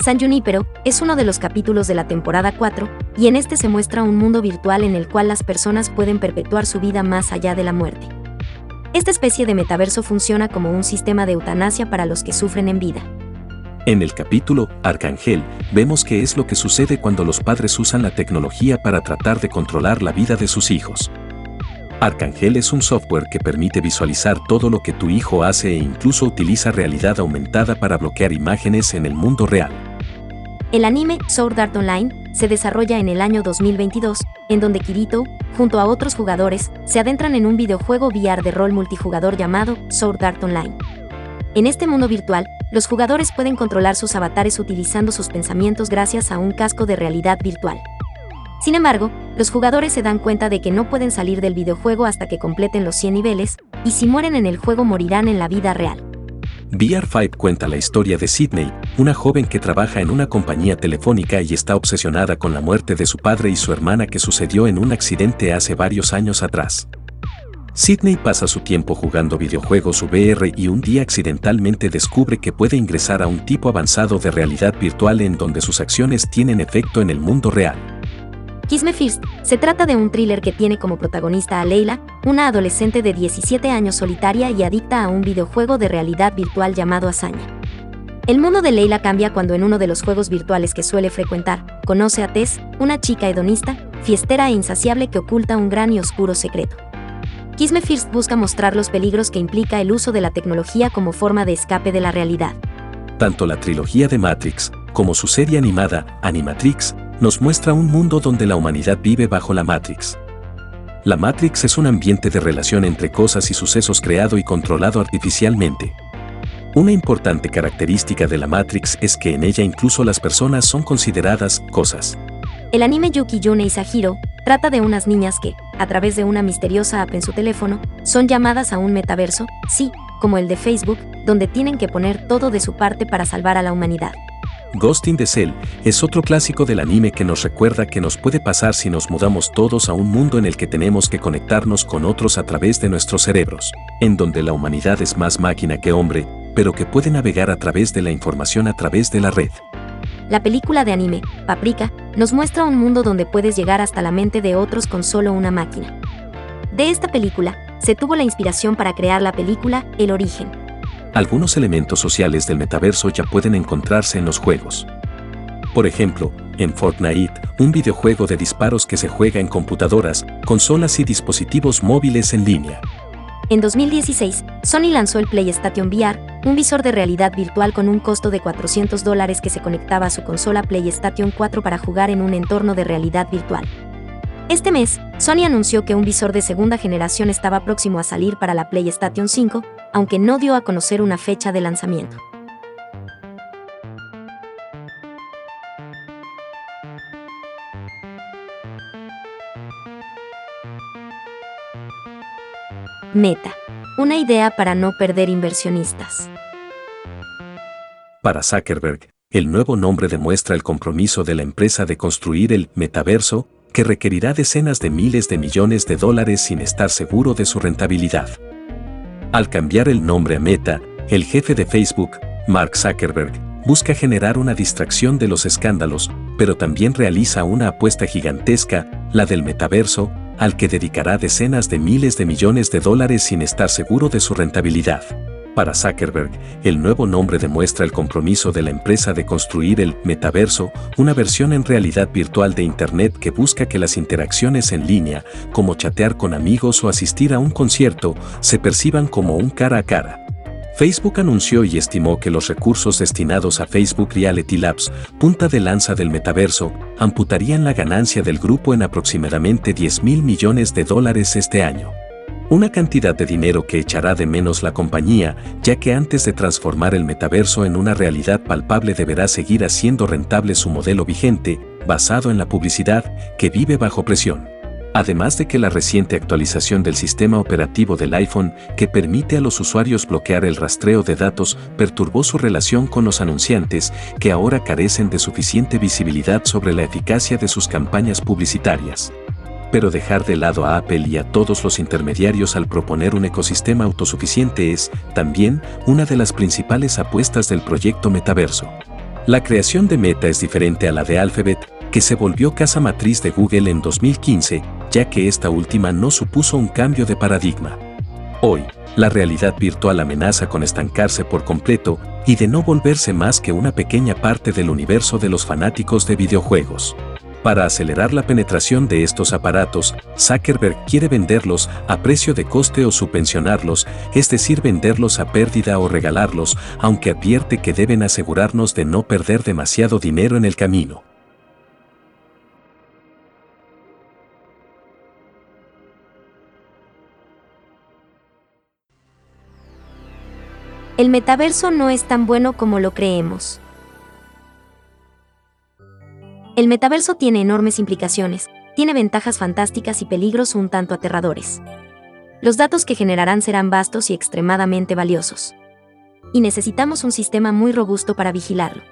San Junípero es uno de los capítulos de la temporada cuatro, y en este se muestra un mundo virtual en el cual las personas pueden perpetuar su vida más allá de la muerte. Esta especie de metaverso funciona como un sistema de eutanasia para los que sufren en vida. En el capítulo Arcángel, vemos qué es lo que sucede cuando los padres usan la tecnología para tratar de controlar la vida de sus hijos. Arcángel es un software que permite visualizar todo lo que tu hijo hace e incluso utiliza realidad aumentada para bloquear imágenes en el mundo real. El anime Sword Art Online se desarrolla en el año dos mil veintidós, en donde Kirito, junto a otros jugadores, se adentran en un videojuego V R de rol multijugador llamado Sword Art Online. En este mundo virtual, los jugadores pueden controlar sus avatares utilizando sus pensamientos gracias a un casco de realidad virtual. Sin embargo, los jugadores se dan cuenta de que no pueden salir del videojuego hasta que completen los cien niveles, y si mueren en el juego morirán en la vida real. V R cinco cuenta la historia de Sydney, una joven que trabaja en una compañía telefónica y está obsesionada con la muerte de su padre y su hermana que sucedió en un accidente hace varios años atrás. Sydney pasa su tiempo jugando videojuegos V R y un día accidentalmente descubre que puede ingresar a un tipo avanzado de realidad virtual en donde sus acciones tienen efecto en el mundo real. Kiss Me First se trata de un thriller que tiene como protagonista a Leila, una adolescente de diecisiete años solitaria y adicta a un videojuego de realidad virtual llamado Hazaña. El mundo de Leila cambia cuando en uno de los juegos virtuales que suele frecuentar, conoce a Tess, una chica hedonista, fiestera e insaciable que oculta un gran y oscuro secreto. Kiss Me First busca mostrar los peligros que implica el uso de la tecnología como forma de escape de la realidad. Tanto la trilogía de Matrix, como su serie animada, Animatrix, nos muestra un mundo donde la humanidad vive bajo la Matrix. La Matrix es un ambiente de relación entre cosas y sucesos creado y controlado artificialmente. Una importante característica de la Matrix es que en ella incluso las personas son consideradas cosas. El anime Yuki Yune Isahiro trata de unas niñas que, a través de una misteriosa app en su teléfono, son llamadas a un metaverso, sí, como el de Facebook, donde tienen que poner todo de su parte para salvar a la humanidad. Ghost in the Shell es otro clásico del anime que nos recuerda que nos puede pasar si nos mudamos todos a un mundo en el que tenemos que conectarnos con otros a través de nuestros cerebros, en donde la humanidad es más máquina que hombre, pero que puede navegar a través de la información a través de la red. La película de anime, Paprika, nos muestra un mundo donde puedes llegar hasta la mente de otros con solo una máquina. De esta película, se tuvo la inspiración para crear la película El Origen. Algunos elementos sociales del metaverso ya pueden encontrarse en los juegos. Por ejemplo, en Fortnite, un videojuego de disparos que se juega en computadoras, consolas y dispositivos móviles en línea. En dos mil dieciséis, Sony lanzó el PlayStation V R, un visor de realidad virtual con un costo de cuatrocientos dólares que se conectaba a su consola PlayStation cuatro para jugar en un entorno de realidad virtual. Este mes, Sony anunció que un visor de segunda generación estaba próximo a salir para la PlayStation cinco, aunque no dio a conocer una fecha de lanzamiento. Meta. Una idea para no perder inversionistas. Para Zuckerberg, el nuevo nombre demuestra el compromiso de la empresa de construir el metaverso, que requerirá decenas de miles de millones de dólares sin estar seguro de su rentabilidad. Al cambiar el nombre a Meta, el jefe de Facebook, Mark Zuckerberg, busca generar una distracción de los escándalos, pero también realiza una apuesta gigantesca, la del metaverso, al que dedicará decenas de miles de millones de dólares sin estar seguro de su rentabilidad. Para Zuckerberg, el nuevo nombre demuestra el compromiso de la empresa de construir el metaverso, una versión en realidad virtual de Internet que busca que las interacciones en línea, como chatear con amigos o asistir a un concierto, se perciban como un cara a cara. Facebook anunció y estimó que los recursos destinados a Facebook Reality Labs, punta de lanza del metaverso, amputarían la ganancia del grupo en aproximadamente diez mil millones de dólares este año. Una cantidad de dinero que echará de menos la compañía, ya que antes de transformar el metaverso en una realidad palpable deberá seguir haciendo rentable su modelo vigente, basado en la publicidad, que vive bajo presión. Además de que la reciente actualización del sistema operativo del iPhone, que permite a los usuarios bloquear el rastreo de datos, perturbó su relación con los anunciantes, que ahora carecen de suficiente visibilidad sobre la eficacia de sus campañas publicitarias. Pero dejar de lado a Apple y a todos los intermediarios al proponer un ecosistema autosuficiente es, también, una de las principales apuestas del proyecto metaverso. La creación de Meta es diferente a la de Alphabet, que se volvió casa matriz de Google en dos mil quince, ya que esta última no supuso un cambio de paradigma. Hoy, la realidad virtual amenaza con estancarse por completo y de no volverse más que una pequeña parte del universo de los fanáticos de videojuegos. Para acelerar la penetración de estos aparatos, Zuckerberg quiere venderlos a precio de coste o subvencionarlos, es decir, venderlos a pérdida o regalarlos, aunque advierte que deben asegurarnos de no perder demasiado dinero en el camino. El metaverso no es tan bueno como lo creemos. El metaverso tiene enormes implicaciones, tiene ventajas fantásticas y peligros un tanto aterradores. Los datos que generarán serán vastos y extremadamente valiosos. y necesitamos un sistema muy robusto para vigilarlo.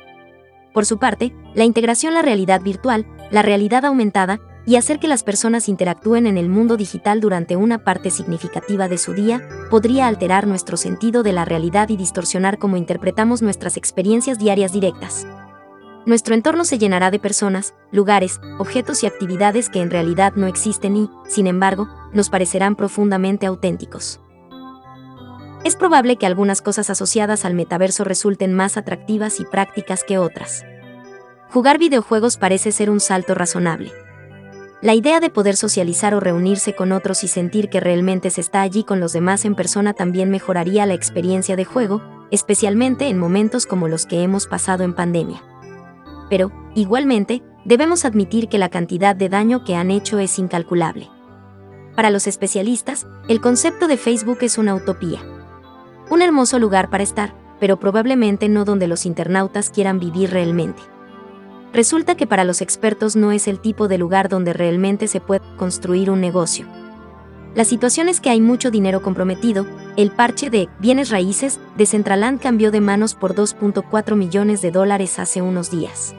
Por su parte, la integración a la realidad virtual, la realidad aumentada, y hacer que las personas interactúen en el mundo digital durante una parte significativa de su día, podría alterar nuestro sentido de la realidad y distorsionar cómo interpretamos nuestras experiencias diarias directas. Nuestro entorno se llenará de personas, lugares, objetos y actividades que en realidad no existen y, sin embargo, nos parecerán profundamente auténticos. Es probable que algunas cosas asociadas al metaverso resulten más atractivas y prácticas que otras. Jugar videojuegos parece ser un salto razonable. La idea de poder socializar o reunirse con otros y sentir que realmente se está allí con los demás en persona también mejoraría la experiencia de juego, especialmente en momentos como los que hemos pasado en pandemia. Pero, igualmente, debemos admitir que la cantidad de daño que han hecho es incalculable. Para los especialistas, el concepto de Facebook es una utopía. Un hermoso lugar para estar, pero probablemente no donde los internautas quieran vivir realmente. Resulta que para los expertos no es el tipo de lugar donde realmente se puede construir un negocio. La situación es que hay mucho dinero comprometido. El parche de bienes raíces de Decentraland cambió de manos por dos punto cuatro millones de dólares hace unos días.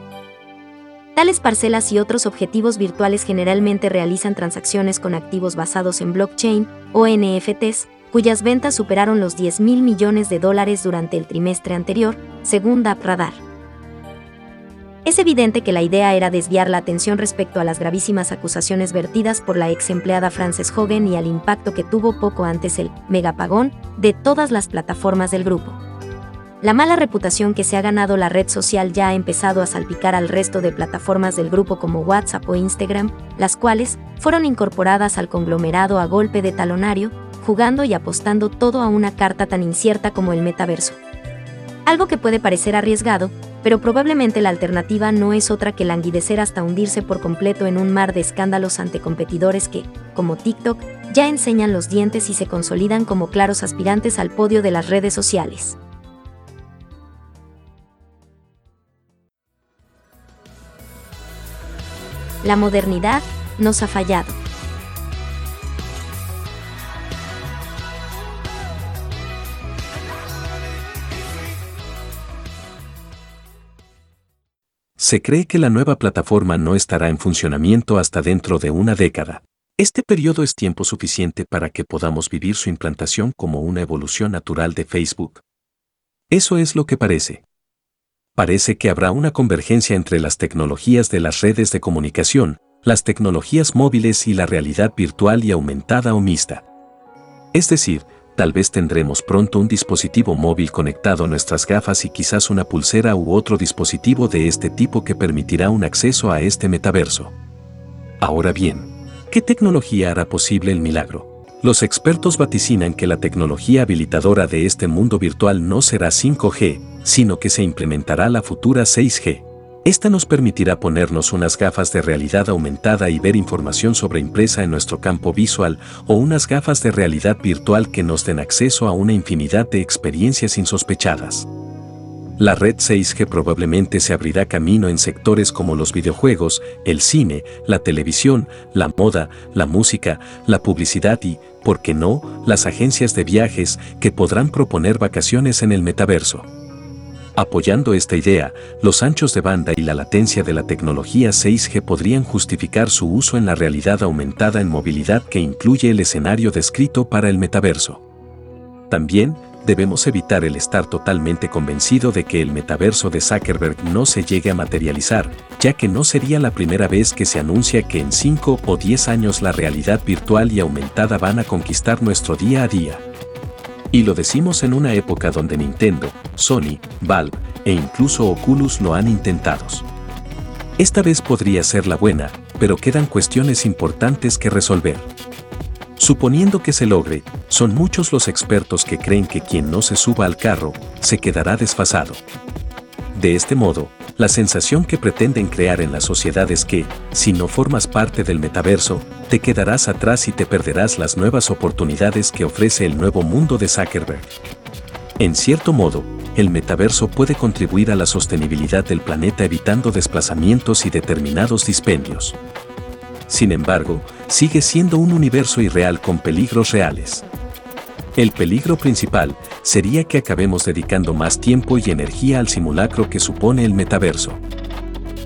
Tales parcelas y otros objetivos virtuales generalmente realizan transacciones con activos basados en blockchain o N F Ts, cuyas ventas superaron los diez mil millones de dólares durante el trimestre anterior, según DapRadar. Es evidente que la idea era desviar la atención respecto a las gravísimas acusaciones vertidas por la ex empleada Frances Hogan y al impacto que tuvo poco antes el megapagón de todas las plataformas del grupo. La mala reputación que se ha ganado la red social ya ha empezado a salpicar al resto de plataformas del grupo como WhatsApp o Instagram, las cuales fueron incorporadas al conglomerado a golpe de talonario, jugando y apostando todo a una carta tan incierta como el metaverso. Algo que puede parecer arriesgado, pero probablemente la alternativa no es otra que languidecer hasta hundirse por completo en un mar de escándalos ante competidores que, como TikTok, ya enseñan los dientes y se consolidan como claros aspirantes al podio de las redes sociales. La modernidad nos ha fallado. Se cree que la nueva plataforma no estará en funcionamiento hasta dentro de una década. Este periodo es tiempo suficiente para que podamos vivir su implantación como una evolución natural de Facebook. Eso es lo que parece. Parece que habrá una convergencia entre las tecnologías de las redes de comunicación, las tecnologías móviles y la realidad virtual y aumentada o mixta. Es decir, tal vez tendremos pronto un dispositivo móvil conectado a nuestras gafas y quizás una pulsera u otro dispositivo de este tipo que permitirá un acceso a este metaverso. Ahora bien, ¿qué tecnología hará posible el milagro? Los expertos vaticinan que la tecnología habilitadora de este mundo virtual no será cinco G, sino que se implementará la futura seis G. Esta nos permitirá ponernos unas gafas de realidad aumentada y ver información sobreimpresa en nuestro campo visual o unas gafas de realidad virtual que nos den acceso a una infinidad de experiencias insospechadas. La red seis G probablemente se abrirá camino en sectores como los videojuegos, el cine, la televisión, la moda, la música, la publicidad y, ¿por qué no?, las agencias de viajes que podrán proponer vacaciones en el metaverso. Apoyando esta idea, los anchos de banda y la latencia de la tecnología seis G podrían justificar su uso en la realidad aumentada en movilidad que incluye el escenario descrito para el metaverso. También, debemos evitar el estar totalmente convencido de que el metaverso de Zuckerberg no se llegue a materializar, ya que no sería la primera vez que se anuncia que en cinco o diez años la realidad virtual y aumentada van a conquistar nuestro día a día. Y lo decimos en una época donde Nintendo, Sony, Valve e incluso Oculus lo han intentado. Esta vez podría ser la buena, pero quedan cuestiones importantes que resolver. Suponiendo que se logre, son muchos los expertos que creen que quien no se suba al carro, se quedará desfasado. De este modo, la sensación que pretenden crear en la sociedad es que, si no formas parte del metaverso, te quedarás atrás y te perderás las nuevas oportunidades que ofrece el nuevo mundo de Zuckerberg. En cierto modo, el metaverso puede contribuir a la sostenibilidad del planeta evitando desplazamientos y determinados dispendios. Sin embargo, sigue siendo un universo irreal con peligros reales. El peligro principal sería que acabemos dedicando más tiempo y energía al simulacro que supone el metaverso.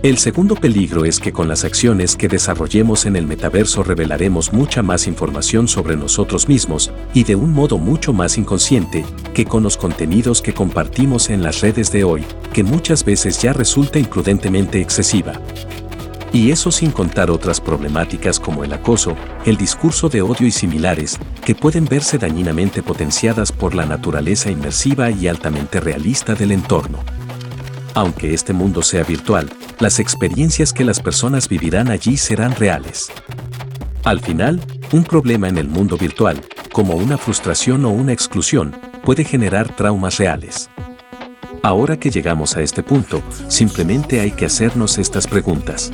El segundo peligro es que con las acciones que desarrollemos en el metaverso revelaremos mucha más información sobre nosotros mismos y de un modo mucho más inconsciente que con los contenidos que compartimos en las redes de hoy, que muchas veces ya resulta imprudentemente excesiva. Y eso sin contar otras problemáticas como el acoso, el discurso de odio y similares, que pueden verse dañinamente potenciadas por la naturaleza inmersiva y altamente realista del entorno. Aunque este mundo sea virtual, las experiencias que las personas vivirán allí serán reales. Al final, un problema en el mundo virtual, como una frustración o una exclusión, puede generar traumas reales. Ahora que llegamos a este punto, simplemente hay que hacernos estas preguntas.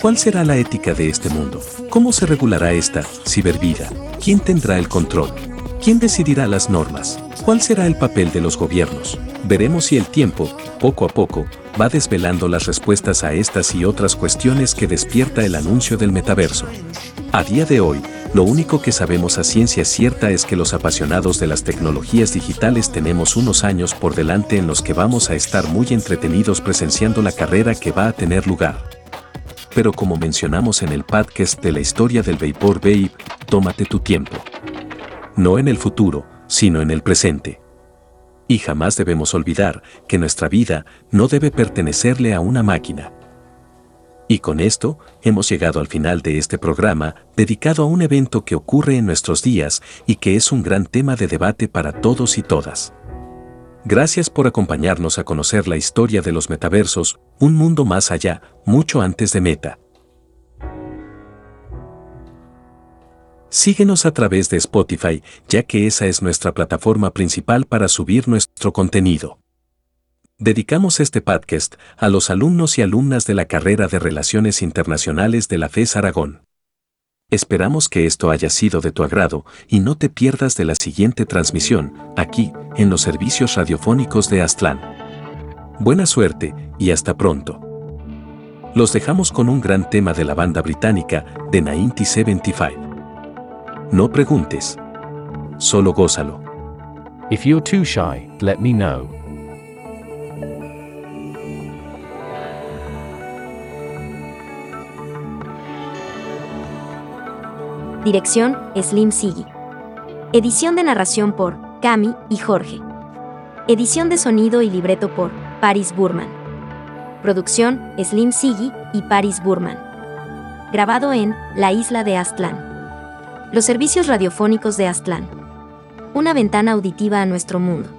¿Cuál será la ética de este mundo? ¿Cómo se regulará esta cibervida? ¿Quién tendrá el control? ¿Quién decidirá las normas? ¿Cuál será el papel de los gobiernos? Veremos si el tiempo, poco a poco, va desvelando las respuestas a estas y otras cuestiones que despierta el anuncio del metaverso. A día de hoy, lo único que sabemos a ciencia cierta es que los apasionados de las tecnologías digitales tenemos unos años por delante en los que vamos a estar muy entretenidos presenciando la carrera que va a tener lugar. Pero como mencionamos en el podcast de la historia del Vapor Babe, tómate tu tiempo. No en el futuro, sino en el presente. Y jamás debemos olvidar que nuestra vida no debe pertenecerle a una máquina. Y con esto, hemos llegado al final de este programa dedicado a un evento que ocurre en nuestros días y que es un gran tema de debate para todos y todas. Gracias por acompañarnos a conocer la historia de los metaversos, un mundo más allá, mucho antes de Meta. Síguenos a través de Spotify, ya que esa es nuestra plataforma principal para subir nuestro contenido. Dedicamos este podcast a los alumnos y alumnas de la carrera de Relaciones Internacionales de la FES Aragón. Esperamos que esto haya sido de tu agrado y no te pierdas de la siguiente transmisión, aquí, en los servicios radiofónicos de Aztlán. Buena suerte y hasta pronto. Los dejamos con un gran tema de la banda británica, The nineteen seventy-five. No preguntes. Solo gózalo. If you're too shy, let me know. Dirección, Slim Siggy. Edición de narración por Cami y Jorge. Edición de sonido y libreto por Paris Burman. Producción, Slim Siggy y Paris Burman. Grabado en la isla de Aztlán. Los servicios radiofónicos de Aztlán. Una ventana auditiva a nuestro mundo.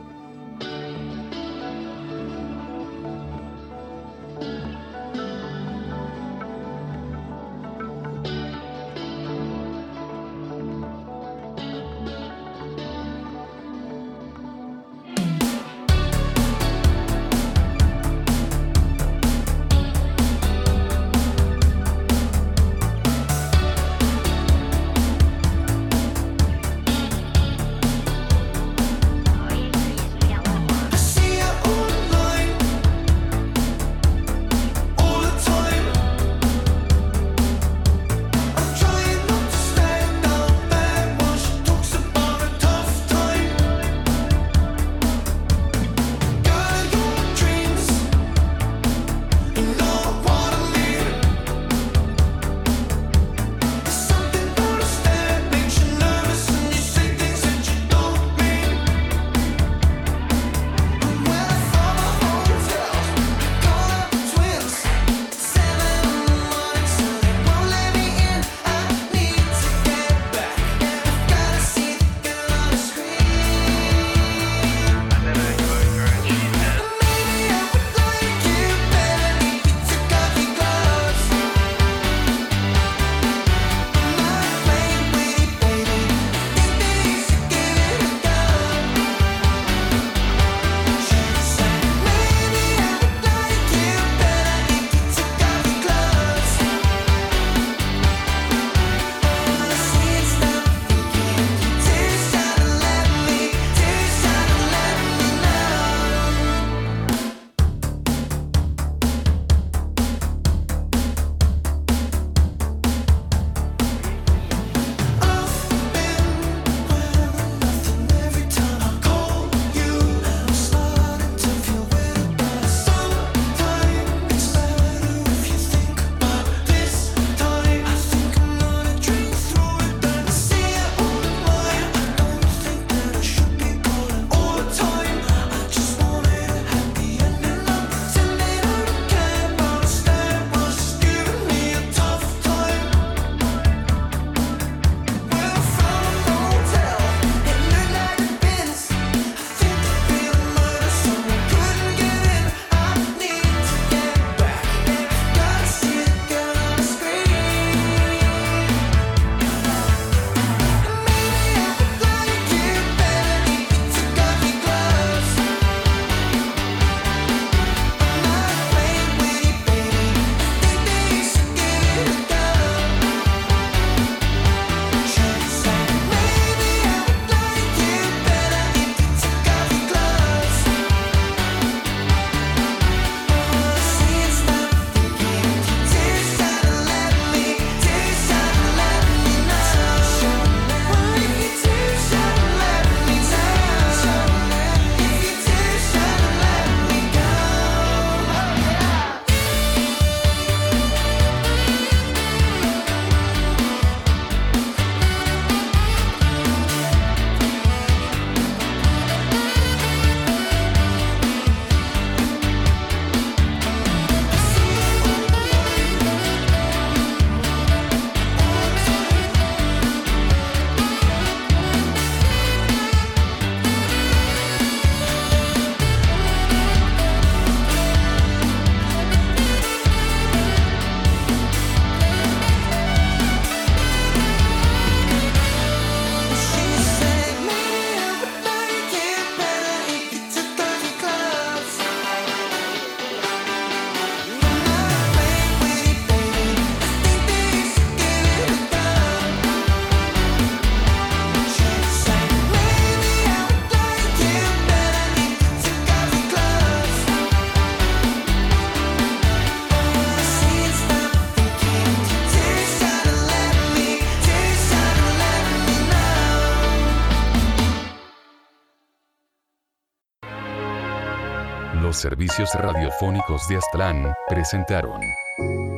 Los servicios radiofónicos de Aztlán presentaron.